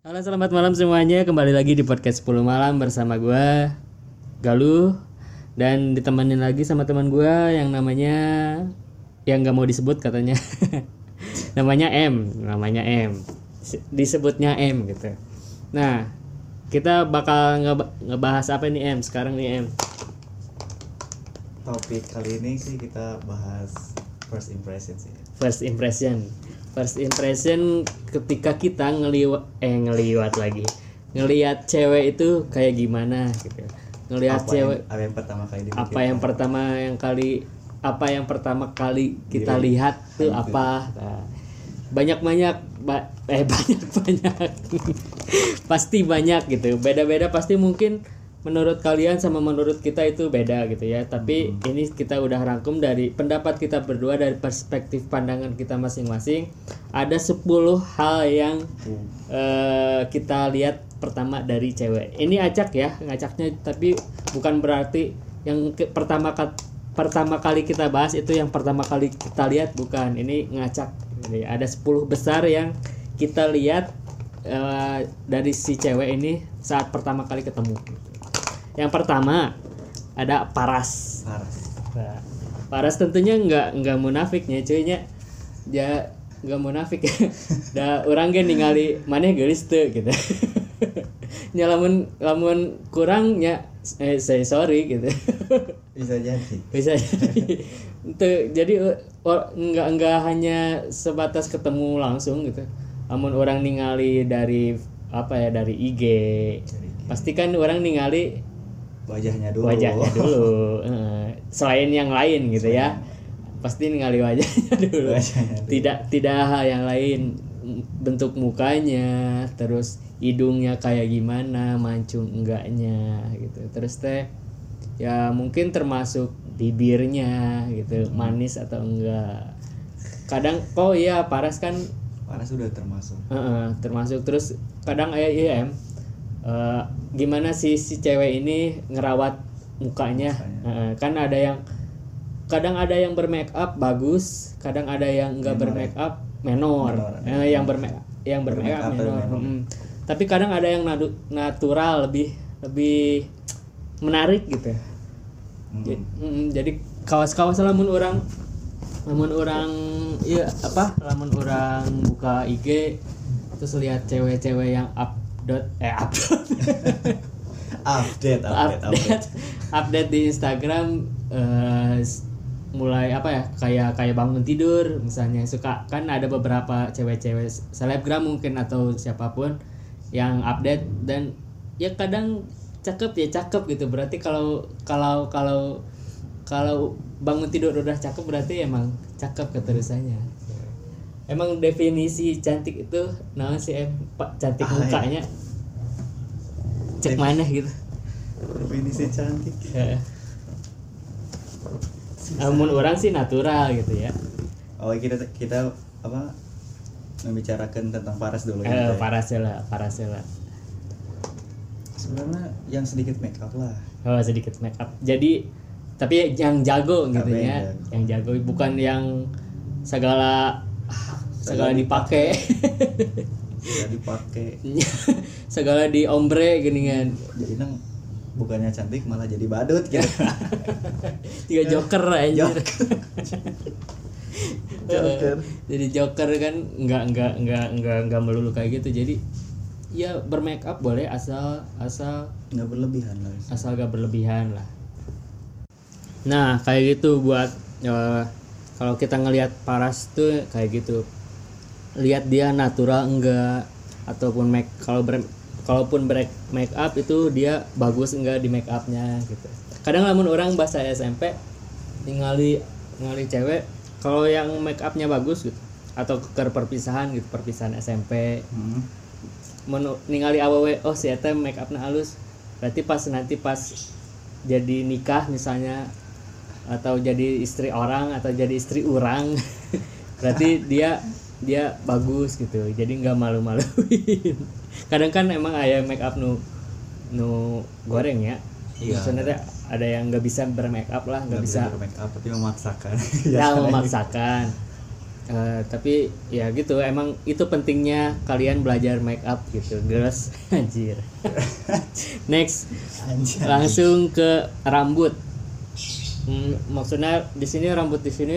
Halo, selamat malam semuanya. Kembali lagi di podcast 10 malam bersama gue Galuh, dan ditemenin lagi sama teman gue yang namanya, yang gak mau disebut katanya. namanya M, disebutnya M gitu. Nah, kita bakal ngebahas apa nih M sekarang nih M? Topik kali ini sih kita bahas first impression sih. First impression ketika kita ngelihat cewek itu kayak gimana gitu. Ngelihat cewek apa yang pertama kali kita diri lihat tuh apa? Nah, banyak. Pasti banyak gitu. Beda-beda pasti, mungkin menurut kalian sama menurut kita itu beda gitu ya. Tapi ini kita udah rangkum dari pendapat kita berdua, dari perspektif pandangan kita masing-masing. Ada 10 hal yang kita lihat pertama dari cewek. Ini acak ya, ngacaknya, tapi bukan berarti yang pertama kali kita bahas itu yang pertama kali kita lihat, bukan. Ini ngacak. Jadi ada 10 besar yang kita lihat dari si cewek ini saat pertama kali ketemu. Yang pertama ada paras. Nah, paras tentunya nggak munafiknya, cuynya dia nggak munafik. Dah orang ge ningali maneh geulis teu gitu. Nya lamun kurangnya saya sorry gitu. Bisa jadi. Jadi enggak hanya sebatas ketemu langsung gitu. Amun orang ningali dari IG. Pasti kan orang ningali wajahnya dulu. Selain yang lain gitu ya. Pasti ningali wajahnya dulu. Tidak hal yang lain, bentuk mukanya, terus hidungnya kayak gimana, mancung enggaknya gitu. Terus teh ya mungkin termasuk bibirnya gitu, manis atau enggak. Kadang paras kan, paras udah termasuk. Termasuk. Terus kadang gimana sih si cewek ini ngerawat mukanya. Kan kadang ada yang bermake up bagus, kadang ada yang enggak bermake up menor. Yang bermake up menor. Tapi kadang ada yang natural lebih menarik gitu. Jadi kawas-kawas lamun orang buka IG terus lihat cewek-cewek yang update di Instagram, mulai kayak bangun tidur misalnya, suka kan ada beberapa cewek-cewek selebgram mungkin atau siapapun yang update, dan ya kadang cakep gitu. Berarti kalau bangun tidur udah cakep berarti emang cakep keterusannya. Emang definisi cantik itu naon sih cantik mukanya? Ya. Cek mana gitu. Definisi cantik. Namun orang sih natural gitu ya. Oh, kita membicarakan tentang paras dulu gitu. Parasela. Sebenarnya yang sedikit make up lah. Oh, sedikit make up. Jadi tapi yang jago gitu ya. Yang jago, bukan yang segala dipakai. Segala di ombre geningan. Jadi nang bukannya cantik malah jadi badut gitu. Tiga joker aja. Joker. Jadi joker kan enggak melulu kayak gitu. Jadi ya bermake up boleh, asal enggak berlebihan lah. Nah, kayak gitu buat kalau kita ngelihat paras tuh kayak gitu. Lihat dia natural enggak, ataupun kalaupun make up itu dia bagus enggak di make upnya gitu. Kadang lamun orang bahasa SMP ningali cewek, kalau yang make upnya bagus gitu, atau ke perpisahan gitu, perpisahan SMP. Ningali awewe, oh si eta make upna halus. Berarti pas jadi nikah misalnya, atau jadi istri orang atau jadi istri urang, berarti dia bagus gitu. Jadi enggak malu-maluin. Kadang kan emang aya make up nu goreng ya. Iya. Sebenarnya ada yang enggak bisa bermake up lah, enggak bisa bermake up tapi memaksakan. Memaksakan. Tapi ya gitu, emang itu pentingnya kalian belajar make up gitu, girls. Anjir. Next. Anjir. Langsung ke rambut. Maksudnya di sini rambut di sini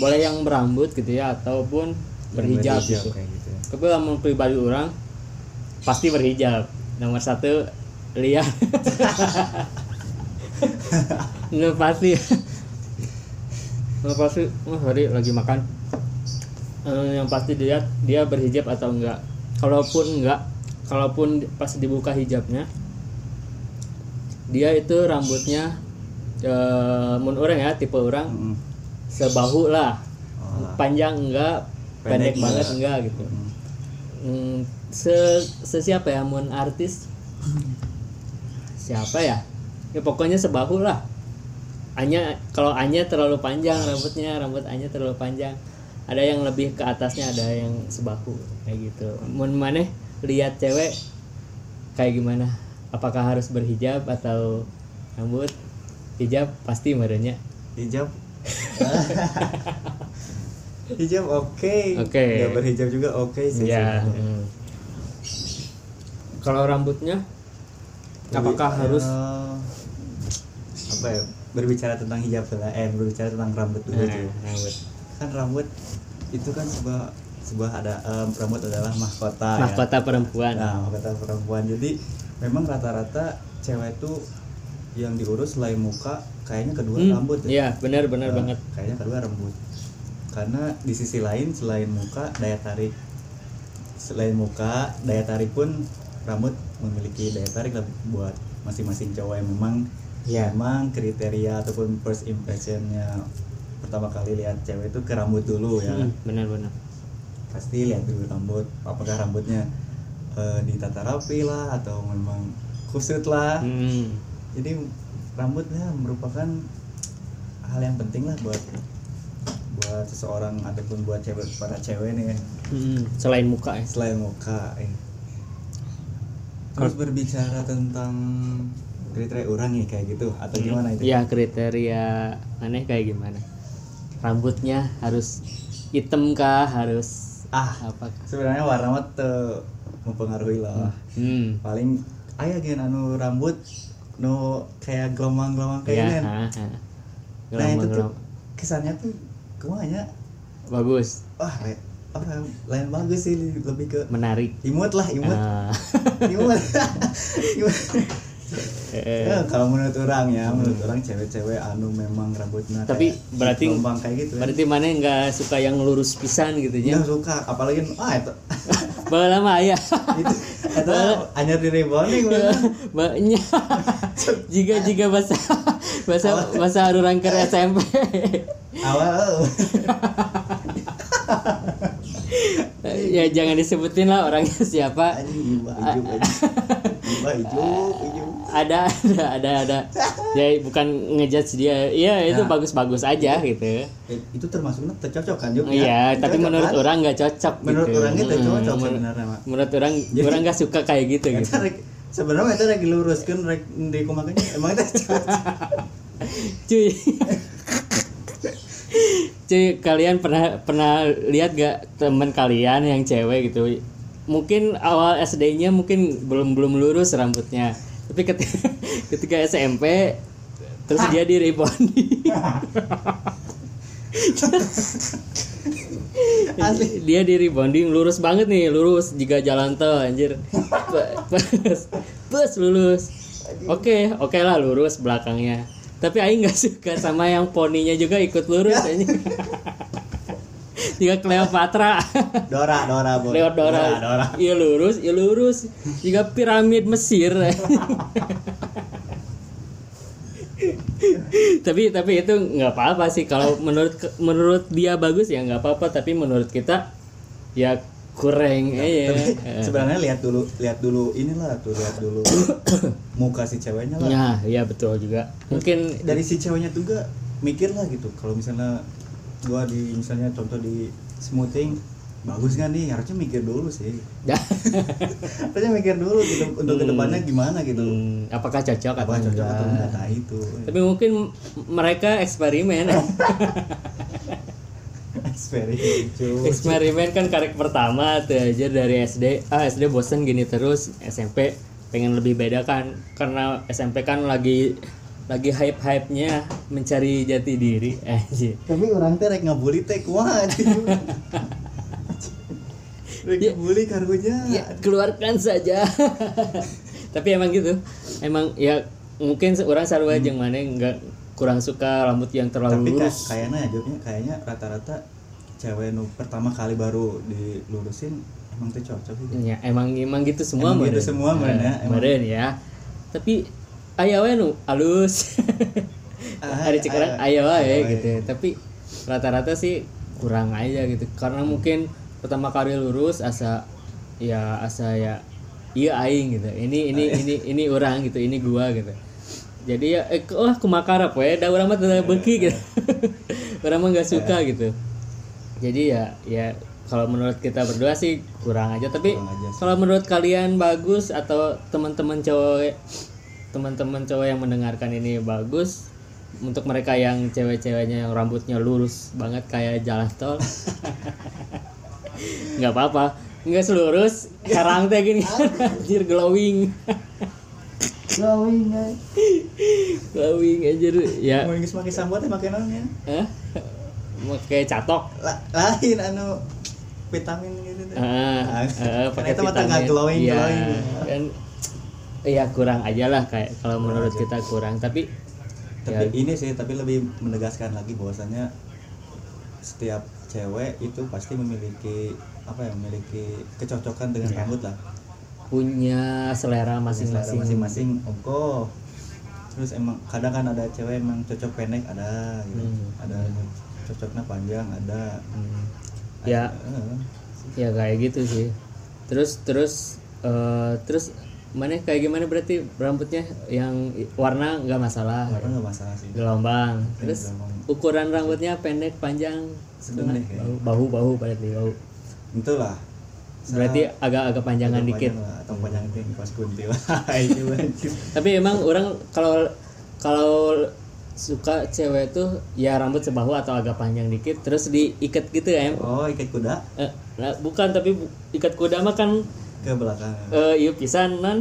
boleh yang berambut gitu ya ataupun berhijab gitu. Tapi kalau pribadi orang pasti berhijab. Nomor satu lihat. Nggak pasti. Nggak pasti. Oh, hari lagi makan. Yang pasti dilihat dia berhijab atau enggak. Kalaupun enggak, kalaupun pas dibuka hijabnya, dia itu rambutnya mun orang ya, tipe orang sebahu lah, panjang enggak, pendek banget enggak gitu. Siapa ya mun artis? Siapa ya? Ya pokoknya sebahu lah. Anya, kalau Anya terlalu panjang rambutnya, rambut Anya terlalu panjang. Ada yang lebih ke atasnya, ada yang sebahu kayak gitu. Mun maneh lihat cewek kayak gimana? Apakah harus berhijab atau rambut? Hijab pasti merenya. Hijab. Hijab oke. Enggak berhijab juga oke sih. Ya. Kalau rambutnya apakah harus apa ya? Berbicara tentang hijab dulu, berbicara tentang rambut dulu. Rambut. Kan rambut itu kan sebuah ada rambut adalah mahkota ya. Perempuan. Nah, mahkota perempuan. Jadi memang rata-rata cewek tuh yang diurus selain muka kayaknya kedua rambut. Iya, benar banget. Kayaknya kedua rambut. Karena di sisi lain selain muka daya tarik pun rambut memiliki daya tarik buat masing-masing cowok yang memang kriteria ataupun first impression-nya pertama kali lihat cewek itu ke rambut dulu ya. Benar. Pasti lihat dulu rambut, apakah rambutnya ditata rapi lah atau memang kusut lah. Jadi rambutnya merupakan hal yang penting lah buat seseorang ataupun buat para cewek nih. Selain muka. Terus berbicara tentang kriteria orang nih kayak gitu atau gimana itu? Iya, kriteria aneh kayak gimana? Rambutnya harus hitam kah, harus apa? Sebenarnya warna tuh mempengaruhi lah. Paling aya geun anu rambut nu kayak gelombang-gelombang kayak gini. Nah itu tuh kesannya tuh kumanya bagus. Lain bagus sih, lebih ke menarik. Imut lah. Imut. Kalau menurut orang cewek-cewek memang rambutnya tapi kayak berarti gelombang kayak gitu ya. Berarti mana nggak suka yang lurus pisan gitu ya? Nggak suka, apalagi itu bawa lama ya itu hanya di rebounding banyak jika bahasa orang ke SMP awal ya jangan disebutin lah orangnya siapa. Ibu. Ada. Jadi bukan ngejudge dia. Iya, itu bagus-bagus aja gitu. Itu termasuknya tercocok kan juga. Iya, tapi menurut orang enggak cocok. Menurut orang itu cocok sebenarnya, Mak. Menurut orang orang enggak suka kayak gitu. Sebenarnya itu lagi luruskeun rek di kumakanya emang itu cocok. Cuy, kalian pernah lihat gak teman kalian yang cewek gitu? Mungkin awal SD-nya mungkin belum lurus rambutnya. Tapi ketika SMP terus dia di rebounding. Dia di rebounding lurus banget nih, lurus jika jalan tol anjir. Bus lurus. Oke lah lurus belakangnya. Tapi aing enggak suka sama yang poninya juga ikut lurus anjir. Jika Cleopatra, Dora boleh. Dora. Iya lurus. Jika piramid Mesir. tapi itu nggak apa-apa sih kalau menurut dia bagus ya nggak apa-apa, tapi menurut kita ya kurang ya. Sebenarnya lihat dulu lihat dulu muka si ceweknya lah. Nah, iya betul juga. Mungkin dari si ceweknya tuh nggak mikir lah gitu kalau misalnya gua misalnya contoh di smoothing bagus kan nih, harusnya mikir dulu sih. Harusnya mikir dulu gitu untuk kedepannya gimana gitu. Apakah cocok atau enggak itu. Tapi mungkin mereka eksperimen. eksperimen kan karek pertama tuh aja dari SD. SD bosen gini terus, SMP pengen lebih beda kan, karena SMP kan lagi hype-hypenya mencari jati diri aja. Tapi orang teh rek ngabuli teh kumaha anjing. Rek ngabuli karunya. Ya, keluarkan saja. Tapi emang gitu. Emang ya mungkin orang sarua jeung maneh enggak kurang suka rambut yang terlalu lurus. Tapi kayaknya rata-rata cewek pertama kali baru dilurusin emang teh cocok gitu. Ya, emang gitu semua meureun. Gitu semua meureun ya. Tapi aya we nu alus. Hari cekeran aya we gitu. Tapi rata-rata sih kurang aja gitu. Karena mungkin pertama kali lurus asa ya iya aing gitu. Ini orang gitu, ini gua gitu. Jadi ya kumakarap we, da urang mah teu beuki gitu. Urang mah enggak suka gitu. Jadi ya kalau menurut kita berdua sih kurang aja, tapi kalau menurut kalian bagus atau teman-teman cowok yang mendengarkan ini bagus, untuk mereka yang cewek-ceweknya yang rambutnya lurus banget kayak jalan tol nggak apa-apa, nggak selurus herang teh gini anjir glowing anjir ya mau nggak pakai sambat ya pakai naonnya pakai catok lain vitamin gitu teh pakai vitamin glowing ya, kan iya kurang aja lah kayak kalau menurut kita kurang tapi ya. Ini sih tapi lebih menegaskan lagi bahwasannya setiap cewek itu pasti memiliki kecocokan dengan rambut lah, punya selera masing-masing. Terus emang kadang kan ada cewek emang cocok pendek ada gitu, ada cocoknya panjang ada ya kayak gitu sih. Terus mana kayak gimana berarti rambutnya yang warna nggak masalah, sih gelombang. Terus ukuran rambutnya pendek panjang sedang bahu berarti bahu itulah berarti agak-agak panjangan dikit lah, atau panjang dikit pas kunti lah. Tapi emang orang kalau suka cewek tuh ya rambut sebahu atau agak panjang dikit terus diikat gitu ya. Ikat kuda bukan, tapi ikat kuda mah kan ke belakang. Iya pisan non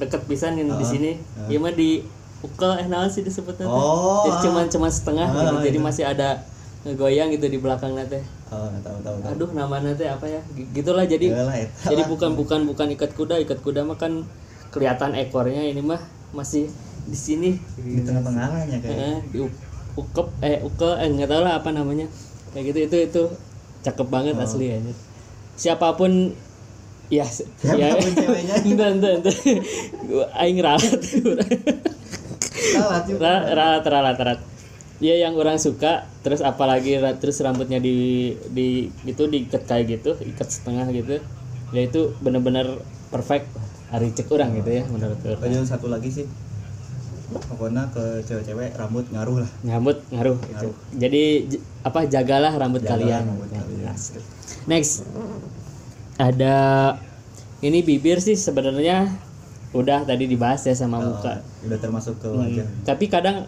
dekat pisan ini di sini. Iya mah di ukel naon sih disebutnya. Jadi cuman setengah gitu. Jadi masih ada ngegoyang gitu di belakang teh. Enggak tahu. Aduh namanya teh apa ya? Gitulah jadi. Yalah, jadi bukan ikat kuda. Ikat kuda mah kan kelihatan ekornya, ini mah masih di sini di tengah-tengahnya kayak. Di ukel enggak tahu lah apa namanya. Kayak gitu itu cakep banget asli anjir. Siapapun Ya, ceweknya. Entar. Gua aing ralat. Ya yang orang suka, terus apalagi terus rambutnya di itu diikat kayak gitu, ikat setengah gitu. Ya itu benar-benar perfect hari cek orang gitu ya menurut orang. Terus satu lagi sih. Pokoknya ke cewek-cewek rambut ngaruh lah. Rambut ngaruh. Jadi jagalah rambut kalian. Next. Ada ini bibir sih sebenarnya udah tadi dibahas ya sama muka. Udah termasuk ke wajah. Tapi kadang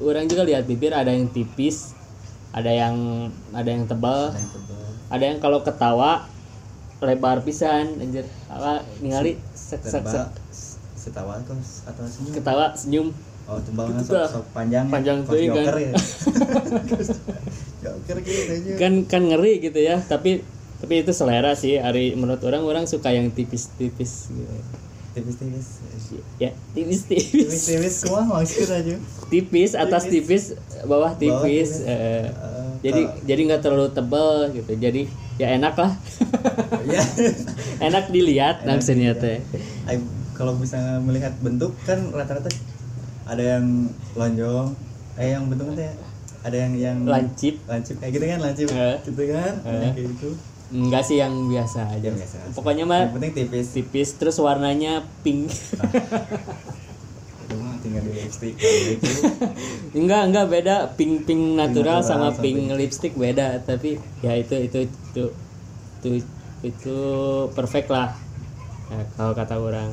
orang juga lihat bibir ada yang tipis, ada yang tebal. Ada yang kalau ketawa lebar pisan anjir. Ningali sek ketawa atau senyum. Ketawa senyum. Oh, tebangnya sok panjang tuh kan. Joker gitu. Kan ngeri gitu ya, tapi itu selera sih. Ari menurut orang suka yang tipis-tipis gitu. Tipis-tipis kumaha maksudnya aja. Tipis atas tipis bawah tipis. Jadi enggak terlalu tebal gitu. Jadi ya enak lah. Enak dilihat maksudnya teh. Kalau misalnya melihat bentuk kan rata-rata ada yang lonjong, yang bentuknya ada yang lancip kayak gitu kan, gitu kan. Kayak gitu. Enggak sih, yang biasa aja. Pokoknya mah yang penting tipis terus warnanya pink. Cuma tinggal di lipstick gitu. Enggak beda, pink natural sama pink lipstick beda, tapi ya itu perfect lah. Nah, kalau kata orang.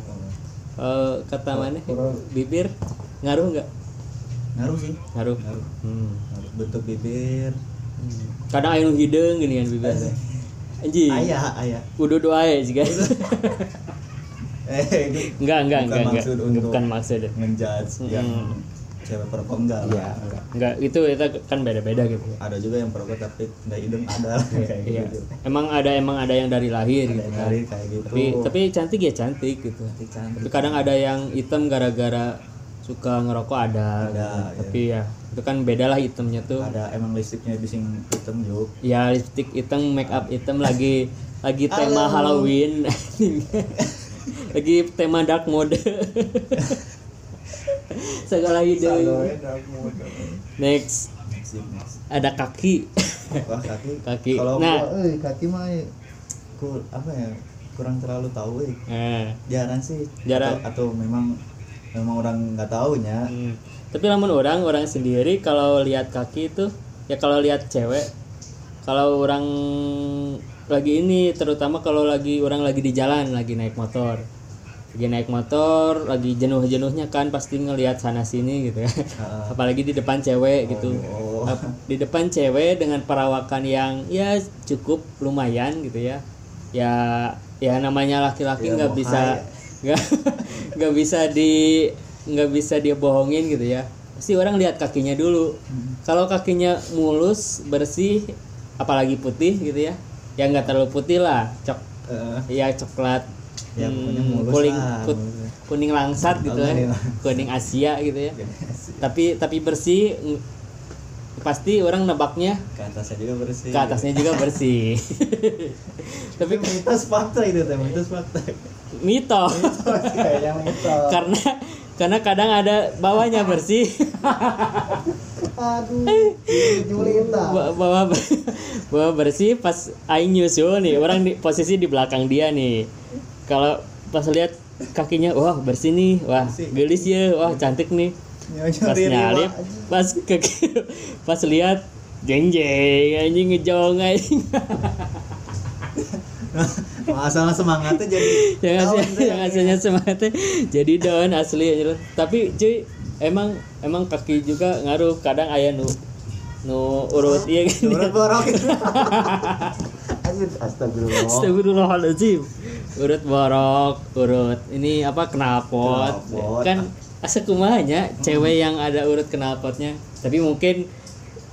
Kata mana? Bibir ngaruh enggak? Ngaruh sih. Ngaruh. Bentuk bibir Kadang aya nu hideung geuningan bibir teh. Anjing. Aya. Kudu doa aya jiga. Enggak. Bukan maksud menjudge yang cewek perform enggak itu kan beda-beda gitu. Ada juga yang perform tapi dari hidung ada kayak gitu. Emang ada yang dari lahir ada gitu. Kan. Dari kayak gitu. Tapi cantik ya cantik gitu. Tapi kadang ada yang hitam gara-gara suka ngerokok ada gitu. Tapi ya itu kan bedalah hitamnya tuh. Ada emang lipstiknya bising hitam juga. Ya lipstik hitam, make up hitam lagi tema Halloween. Lagi tema dark mode. Segala hidup. Next. Ada kaki. Wah, kaki. Kalau kaki mah kurang terlalu tahu. Jarang sih. Atau memang orang enggak tahunya. Tapi lamun orang sendiri kalau lihat kaki itu ya kalau lihat cewek kalau orang lagi ini terutama kalau orang lagi di jalan lagi naik motor lagi jenuh-jenuhnya kan pasti ngelihat sana sini gitu ya. Apalagi di depan cewek gitu. Di depan cewek dengan perawakan yang ya cukup lumayan gitu ya. Ya namanya laki-laki nggak bisa dia bohongin gitu ya. Pasti orang lihat kakinya dulu. Kalau kakinya mulus, bersih, apalagi putih gitu ya. Ya nggak terlalu putih lah, ya coklat. Ya, kuning langsat gitu ya, kuning Asia gitu ya. Tapi bersih, pasti orang nebaknya ke atasnya juga bersih. Tapi mitos fakta. Mitos ya, karena kadang ada bawahnya bersih. Aduh, bawah bersih pas aing nyusul nih, orang di posisi di belakang dia nih. Kalau pas lihat kakinya, wah bersih nih, wah gelis ya, wah cantik nih. Pas nyalip, pas lihat jeng anjing ngejong anjing. Asalnya semangatnya jadi yang aslinya semangatnya jadi down asli. Tapi cuy emang kaki juga ngaruh, kadang aya nu urut ieu gitu. Urut borok. Astagfirullahaladzim. Urut borok, urut ini knalpot. Kan asa kumaha nya cewek yang ada urut knalpotnya. Tapi mungkin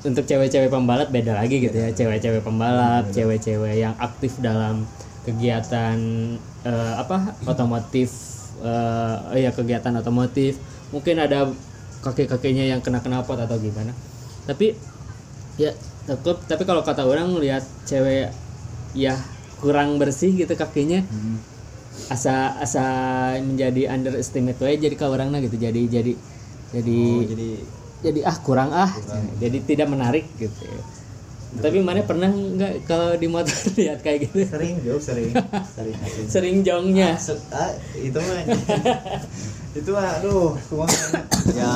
untuk cewek-cewek pembalap beda lagi gitu ya. Cewek-cewek pembalap, cewek-cewek yang aktif dalam kegiatan otomotif, kegiatan otomotif. Mungkin ada kaki-kakinya yang kena knalpot atau gimana. Tapi ya cukup, tapi kalau kata orang lihat cewek ya kurang bersih gitu kakinya, asa menjadi underestimate we jadi ka urangna gitu, jadi kurang. Jadi tidak menarik gitu. Tapi mana pernah enggak kalau di motor lihat kayak gitu? Sering jongnya. Itu mah aduh kumaha ya.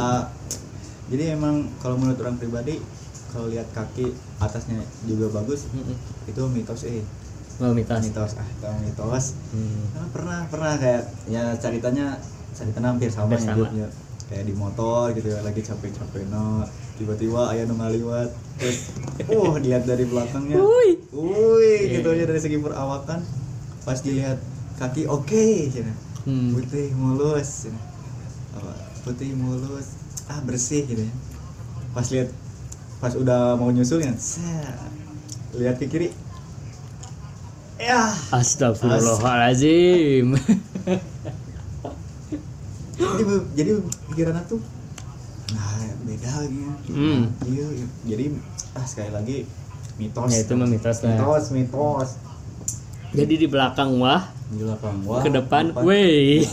Jadi emang kalau menurut orang pribadi kalau lihat kaki atasnya juga bagus, itu mitos mitos. Nah, pernah kayak ya ceritanya hampir sama ya hidupnya. Kayak di motor gitu lagi capek-capeknya tiba-tiba aya nu ngaliwat terus dilihat dari belakangnya. Wuih gitu aja dari segi perawakan. Pas dilihat kaki oke. Putih mulus. Bersih gitu ya. Pas udah mau nyusul ya, lihat ke kiri. Astagfirullahaladzim. Jadi pikiran aku tuh beda gitu. Iya. Jadi sekali lagi mitos. Ya itu mitos. Jadi di belakang ke depan, weh.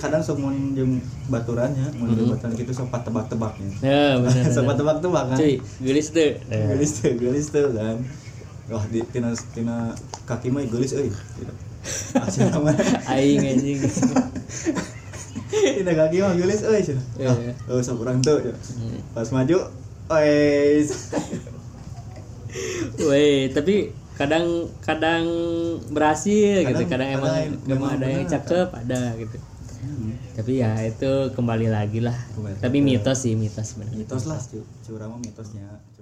Kadang sok mun jeung baturannya, mun baturan kitu sok tebak-tebaknya. Ya bener. Sok tebak-tebak kan. Cuy, geulis teu kan. Wah, di tina kaki mah geulis euy. Acara mah aing anjing. Tina kaki mah geulis euy. Oh, sok urang teu. Pas maju, weh. Weh, tapi kadang berhasil gitu, kadang ada yang cakep ada gitu. Tapi ya itu kembali lagi lah. Tapi mitos sih, mitos benar. Mitos lah, curama mitosnya.